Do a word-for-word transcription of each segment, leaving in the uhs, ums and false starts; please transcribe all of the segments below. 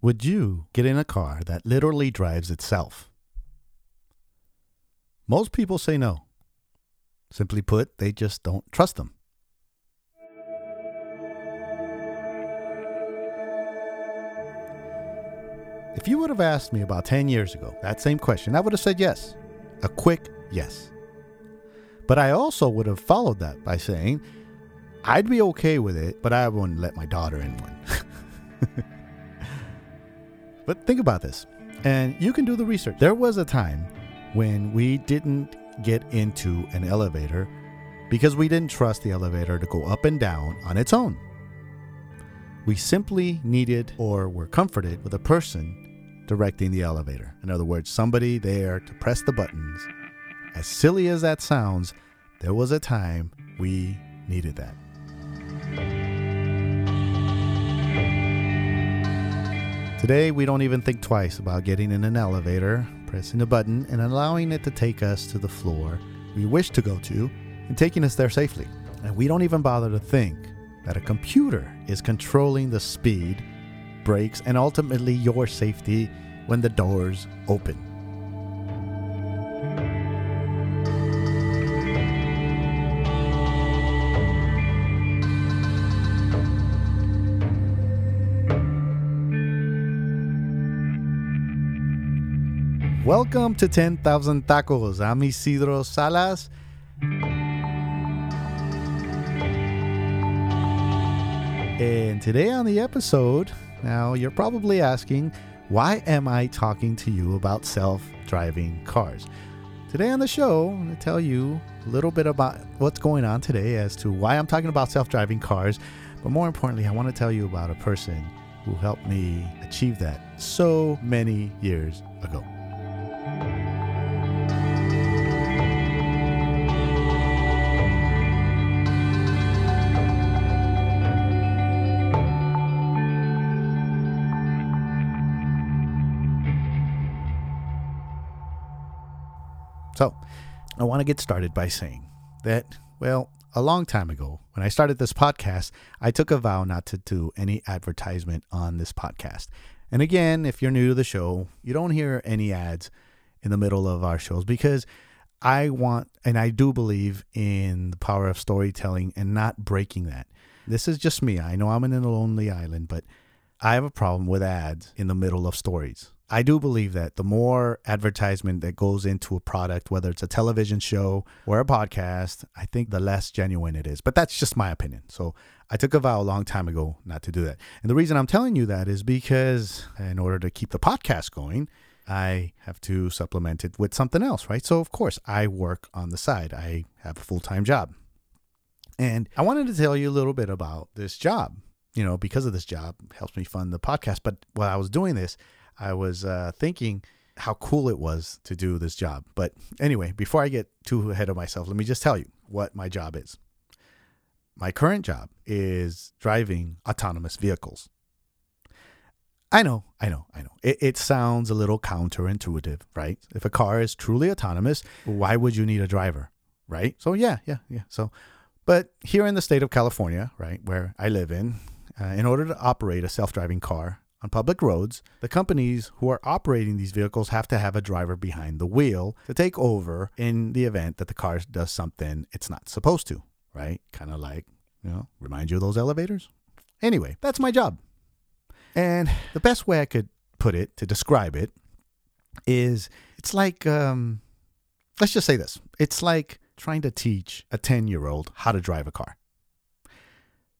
Would you get in a car that literally drives itself? Most people say no. Simply put, they just don't trust them. If you would have asked me about ten years ago that same question, I would have said yes. A quick yes. But I also would have followed that by saying, I'd be okay with it, but I wouldn't let my daughter in one. But think about this, and you can do the research. There was a time when we didn't get into an elevator because we didn't trust the elevator to go up and down on its own. We simply needed or were comforted with a person directing the elevator. In other words, somebody there to press the buttons. As silly as that sounds, there was a time we needed that. Today, we don't even think twice about getting in an elevator, pressing a button, and allowing it to take us to the floor we wish to go to and taking us there safely. And we don't even bother to think that a computer is controlling the speed, brakes, and ultimately your safety when the doors open. Welcome to ten thousand Tacos. I'm Isidro Salas. And today on the episode, now you're probably asking, why am I talking to you about self-driving cars? Today on the show, I'm going to tell you a little bit about what's going on today as to why I'm talking about self-driving cars. But more importantly, I want to tell you about a person who helped me achieve that so many years ago. So, I want to get started by saying that, well, a long time ago, when I started this podcast, I took a vow not to do any advertisement on this podcast. And again, if you're new to the show, you don't hear any ads in the middle of our shows because I want, and I do believe in the power of storytelling and not breaking that. This is just me. I know I'm in a lonely island, but I have a problem with ads in the middle of stories. I do believe that the more advertisement that goes into a product, whether it's a television show or a podcast, I think the less genuine it is. But that's just my opinion. So I took a vow a long time ago not to do that. And the reason I'm telling you that is because in order to keep the podcast going, I have to supplement it with something else, right? So, of course, I work on the side. I have a full-time job. And I wanted to tell you a little bit about this job. You know, because of this job, it helps me fund the podcast. But while I was doing this, I was uh, thinking how cool it was to do this job. But anyway, before I get too ahead of myself, let me just tell you what my job is. My current job is driving autonomous vehicles. I know, I know, I know. It, it sounds a little counterintuitive, right? If a car is truly autonomous, why would you need a driver, right? So yeah, yeah, yeah. So, but here in the state of California, right, where I live in, uh, in order to operate a self-driving car on public roads, the companies who are operating these vehicles have to have a driver behind the wheel to take over in the event that the car does something it's not supposed to, right? Kind of like, you know, remind you of those elevators? Anyway, that's my job. And the best way I could put it to describe it is it's like, um, let's just say this. It's like trying to teach a ten-year-old how to drive a car.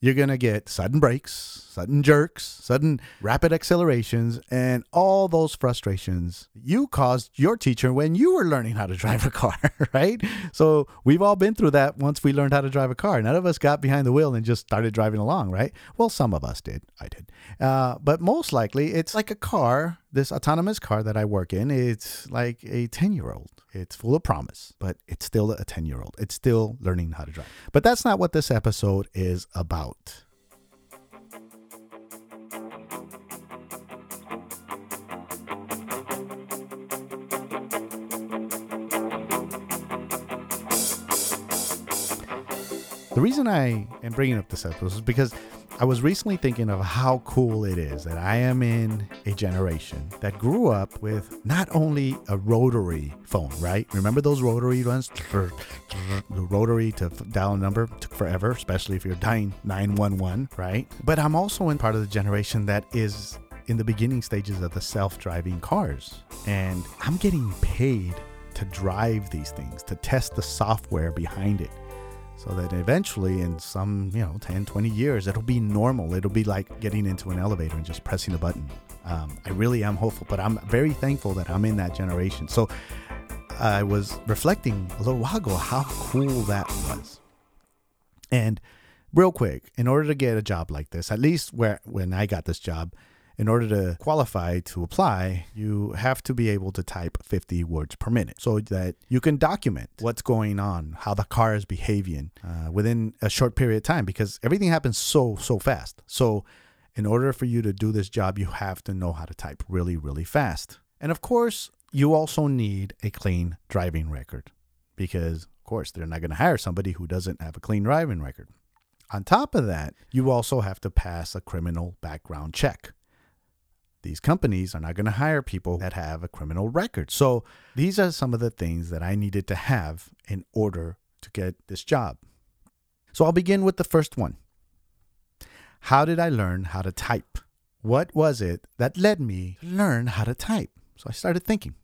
You're going to get sudden brakes, sudden jerks, sudden rapid accelerations, and all those frustrations you caused your teacher when you were learning how to drive a car, right? So we've all been through that once we learned how to drive a car. None of us got behind the wheel and just started driving along, right? Well, some of us did. I did. Uh, but most likely, it's like a car, this autonomous car that I work in. It's like a ten-year-old. It's full of promise, but it's still a ten-year-old. It's still learning how to drive. But that's not what this episode is about. The reason I am bringing up this episode is because I was recently thinking of how cool it is that I am in a generation that grew up with not only a rotary phone, right? Remember those rotary ones? The rotary to dial a number took forever, especially if you're dialing nine one one, right? But I'm also in part of the generation that is in the beginning stages of the self-driving cars. And I'm getting paid to drive these things, to test the software behind it. So that eventually in some, you know, ten, twenty years, it'll be normal. It'll be like getting into an elevator and just pressing a button. Um, I really am hopeful, but I'm very thankful that I'm in that generation. So I was reflecting a little while ago how cool that was. And real quick, in order to get a job like this, at least where when I got this job, in order to qualify to apply, you have to be able to type fifty words per minute so that you can document what's going on, how the car is behaving uh, within a short period of time, because everything happens so, so fast. So in order for you to do this job, you have to know how to type really, really fast. And of course, you also need a clean driving record because, of course, they're not going to hire somebody who doesn't have a clean driving record. On top of that, you also have to pass a criminal background check. These companies are not going to hire people that have a criminal record. So these are some of the things that I needed to have in order to get this job. So I'll begin with the first one. How did I learn how to type? What was it that led me to learn how to type? So I started thinking,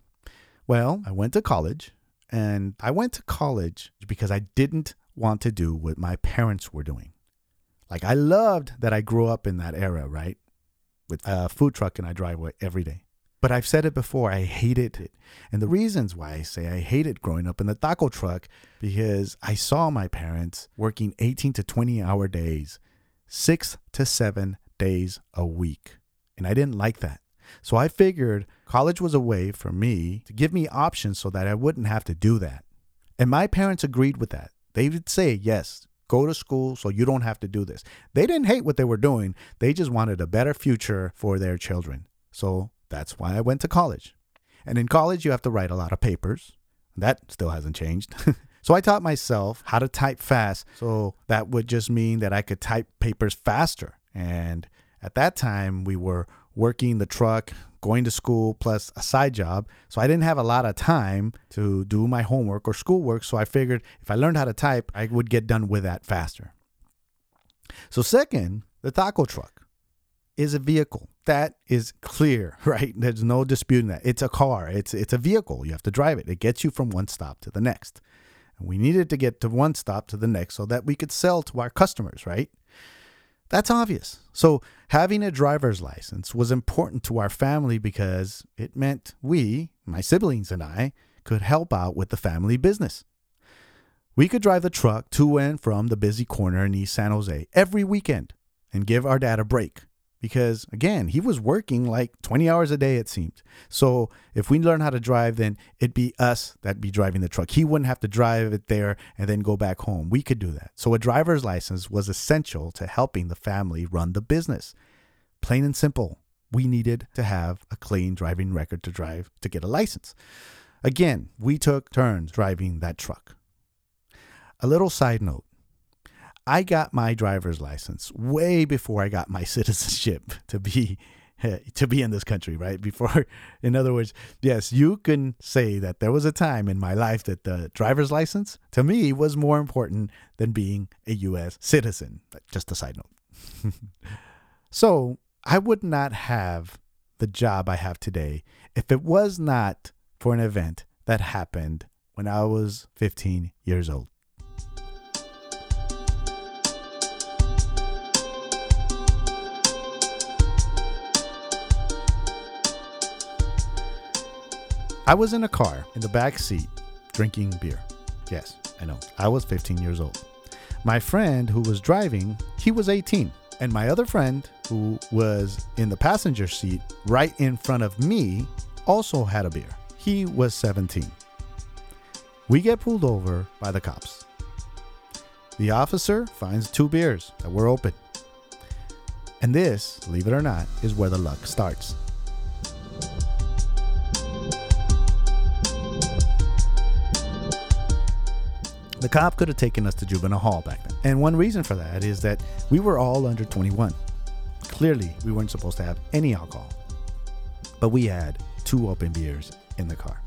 well, I went to college and I went to college because I didn't want to do what my parents were doing. Like I loved that I grew up in that era, right? With a food truck in my driveway every day. But I've said it before, I hated it. And the reasons why I say I hated growing up in the taco truck, because I saw my parents working eighteen to twenty hour days, six to seven days a week. And I didn't like that. So I figured college was a way for me to give me options so that I wouldn't have to do that. And my parents agreed with that. They would say, yes, go to school so you don't have to do this. They didn't hate what they were doing. They just wanted a better future for their children. So that's why I went to college. And in college, you have to write a lot of papers. That still hasn't changed. So I taught myself how to type fast. So that would just mean that I could type papers faster. And at that time, we were working the truck, going to school, plus a side job. So I didn't have a lot of time to do my homework or schoolwork. So I figured if I learned how to type, I would get done with that faster. So second, the taco truck is a vehicle. That is clear, right? There's no disputing that. It's a car. It's, it's a vehicle. You have to drive it. It gets you from one stop to the next. And we needed to get to one stop to the next so that we could sell to our customers, right? That's obvious. So having a driver's license was important to our family because it meant we, my siblings and I, could help out with the family business. We could drive the truck to and from the busy corner in East San Jose every weekend and give our dad a break because, again, he was working like twenty hours a day, it seemed. So if we learn how to drive, then it'd be us that'd be driving the truck. He wouldn't have to drive it there and then go back home. We could do that. So a driver's license was essential to helping the family run the business. Plain and simple, we needed to have a clean driving record to drive to get a license. Again, we took turns driving that truck. A little side note. I got my driver's license way before I got my citizenship to be to be in this country, right? Before, in other words, yes, you can say that there was a time in my life that the driver's license, to me, was more important than being a U S citizen. Just a side note. So I would not have the job I have today if it was not for an event that happened when I was fifteen years old. I was in a car in the back seat drinking beer. Yes, I know. I was fifteen years old. My friend who was driving, he was eighteen. And my other friend who was in the passenger seat right in front of me also had a beer. He was seventeen. We get pulled over by the cops. The officer finds two beers that were open. And this, believe it or not, is where the luck starts. The cop could have taken us to juvenile hall back then. And one reason for that is that we were all under twenty-one. Clearly, we weren't supposed to have any alcohol. But we had two open beers in the car.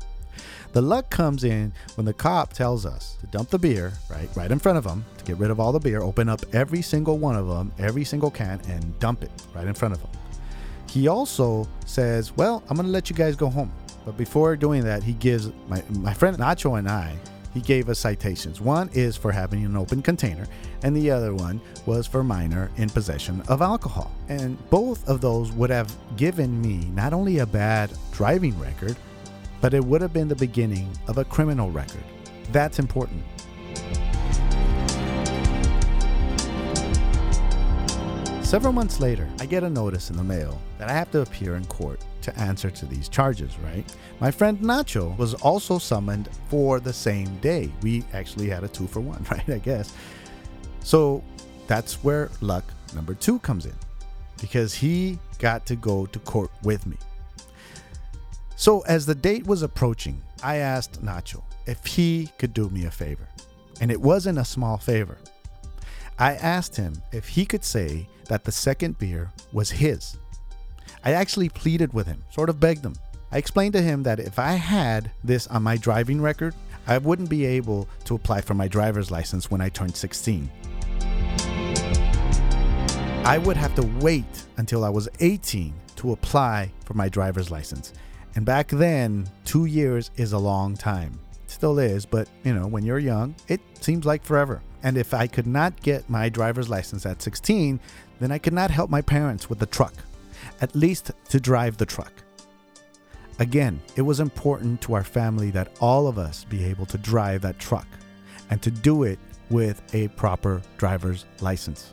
The luck comes in when the cop tells us to dump the beer, right, right in front of them, to get rid of all the beer, open up every single one of them, every single can, and dump it right in front of them. He also says, well, I'm going to let you guys go home. But before doing that, he gives my, my friend Nacho and I, he gave us citations. One is for having an open container, and the other one was for minor in possession of alcohol. And both of those would have given me not only a bad driving record, but it would have been the beginning of a criminal record. That's important. Several months later, I get a notice in the mail that I have to appear in court to answer to these charges, right? My friend Nacho was also summoned for the same day. We actually had a two for one, right, I guess. So that's where luck number two comes in, because he got to go to court with me. So as the date was approaching, I asked Nacho if he could do me a favor. And it wasn't a small favor. I asked him if he could say that the second beer was his. I actually pleaded with him, sort of begged him. I explained to him that if I had this on my driving record, I wouldn't be able to apply for my driver's license when I turned sixteen. I would have to wait until I was eighteen to apply for my driver's license. And back then, two years is a long time. It still is, but you know, when you're young, it seems like forever. And if I could not get my driver's license at sixteen, then I could not help my parents with the truck. At least to drive the truck. Again, it was important to our family that all of us be able to drive that truck and to do it with a proper driver's license.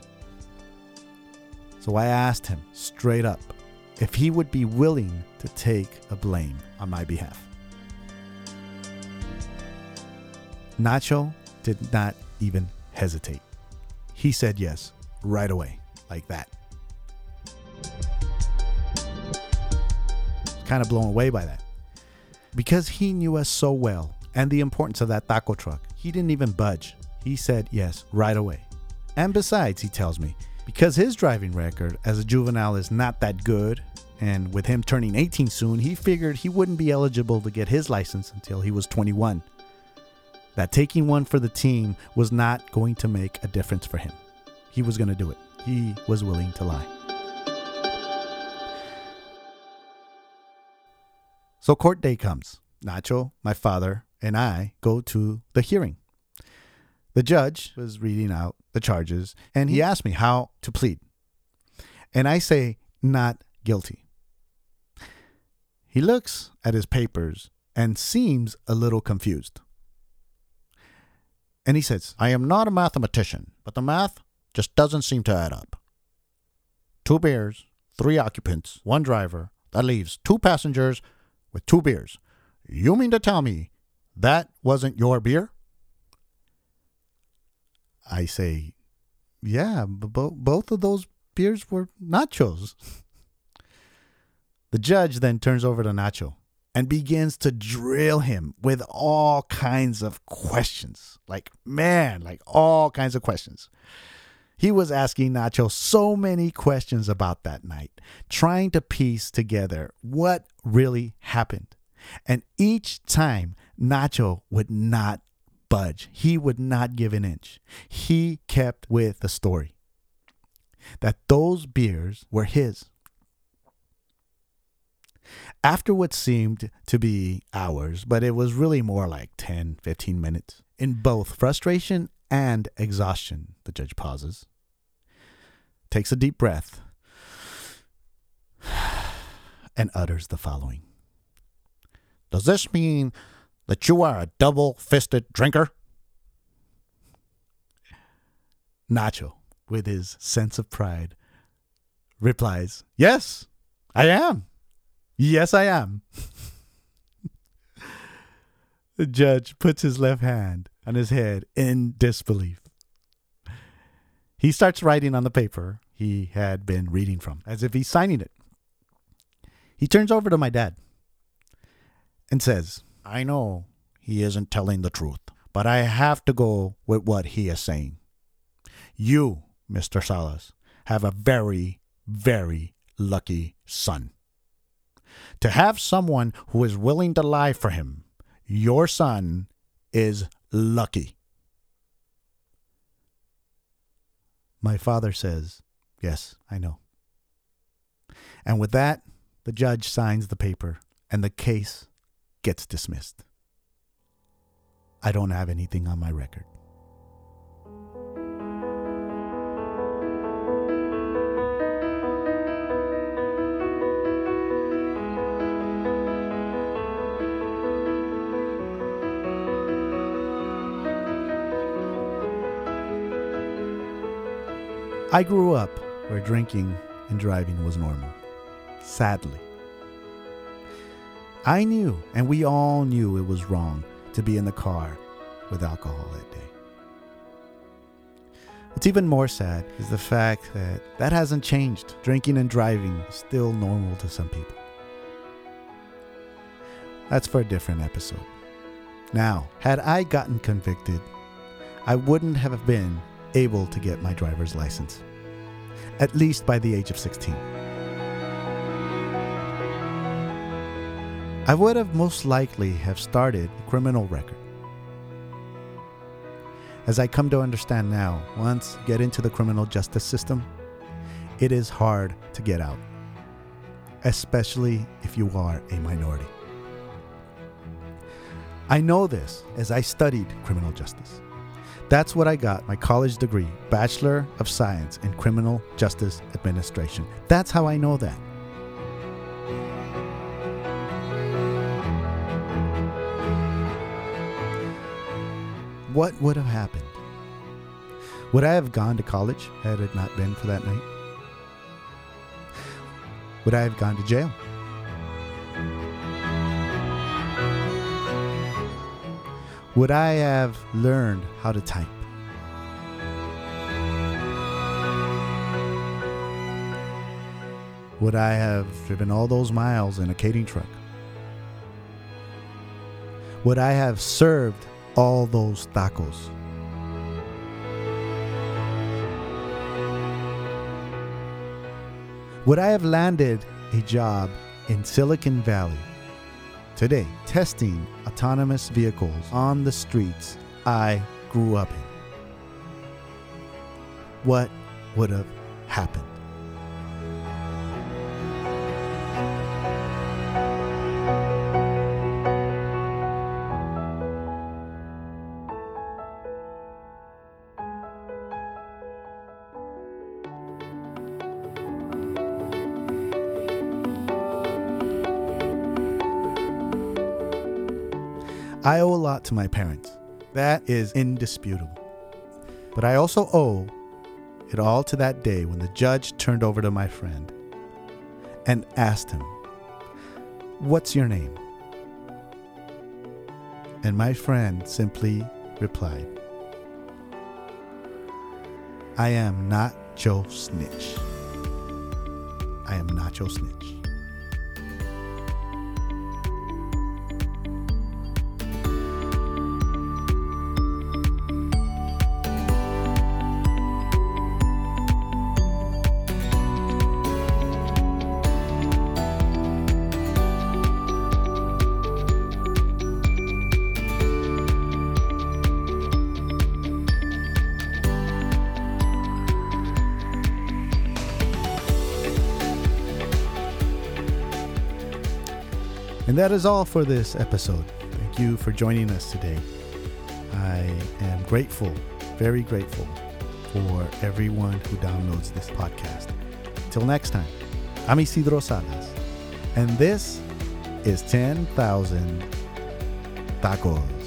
So I asked him straight up if he would be willing to take a blame on my behalf. Nacho did not even hesitate. He said yes right away, like that. Kind of blown away by that, because he knew us so well and the importance of that taco truck. He didn't even budge. He said yes right away. And besides, he tells me, because his driving record as a juvenile is not that good, and with him turning eighteen soon, he figured he wouldn't be eligible to get his license until he was twenty-one. That taking one for the team was not going to make a difference for him. He was going to do it. He was willing to lie. So court day comes. Nacho, my father, and I go to the hearing. The judge was reading out the charges, and he asked me how to plead. And I say, not guilty. He looks at his papers and seems a little confused. And he says, I am not a mathematician, but the math just doesn't seem to add up. Two beers, three occupants, one driver, that leaves two passengers with two beers. You mean to tell me that wasn't your beer? I say, yeah, but bo- both of those beers were Nacho's. The judge then turns over to Nacho and begins to drill him with all kinds of questions. Like, man, like all kinds of questions. He was asking Nacho so many questions about that night, trying to piece together what really happened. And each time, Nacho would not budge. He would not give an inch. He kept with the story that those beers were his. After what seemed to be hours, but it was really more like ten, fifteen minutes, in both frustration and exhaustion, the judge pauses. Takes a deep breath and utters the following. Does this mean that you are a double-fisted drinker? Nacho, with his sense of pride, replies, yes, I am. Yes, I am. The judge puts his left hand on his head in disbelief. He starts writing on the paper he had been reading from, as if he's signing it. He turns over to my dad and says, I know he isn't telling the truth, but I have to go with what he is saying. You, Mister Salas, have a very, very lucky son. To have someone who is willing to lie for him, your son is lucky. My father says, yes, I know. And with that, the judge signs the paper and the case gets dismissed. I don't have anything on my record. I grew up where drinking and driving was normal, sadly. I knew, and we all knew, it was wrong to be in the car with alcohol that day. What's even more sad is the fact that that hasn't changed. Drinking and driving is still normal to some people. That's for a different episode. Now, had I gotten convicted, I wouldn't have been able to get my driver's license, at least by the age of sixteen. I would have most likely have started a criminal record. As I come to understand now, once you get into the criminal justice system, it is hard to get out, especially if you are a minority. I know this as I studied criminal justice. That's what I got my college degree, Bachelor of Science in Criminal Justice Administration. That's how I know that. What would have happened? Would I have gone to college had it not been for that night? Would I have gone to jail? Would I have learned how to type? Would I have driven all those miles in a catering truck? Would I have served all those tacos? Would I have landed a job in Silicon Valley? Today, testing autonomous vehicles on the streets I grew up in. What would have happened? I owe a lot to my parents. That is indisputable. But I also owe it all to that day when the judge turned over to my friend and asked him, "What's your name?" And my friend simply replied, "I am Nacho Snitch. I am Nacho Snitch." And that is all for this episode. Thank you for joining us today. I am grateful, very grateful, for everyone who downloads this podcast. Till next time, I'm Isidro Salas, and this is ten thousand Tacos.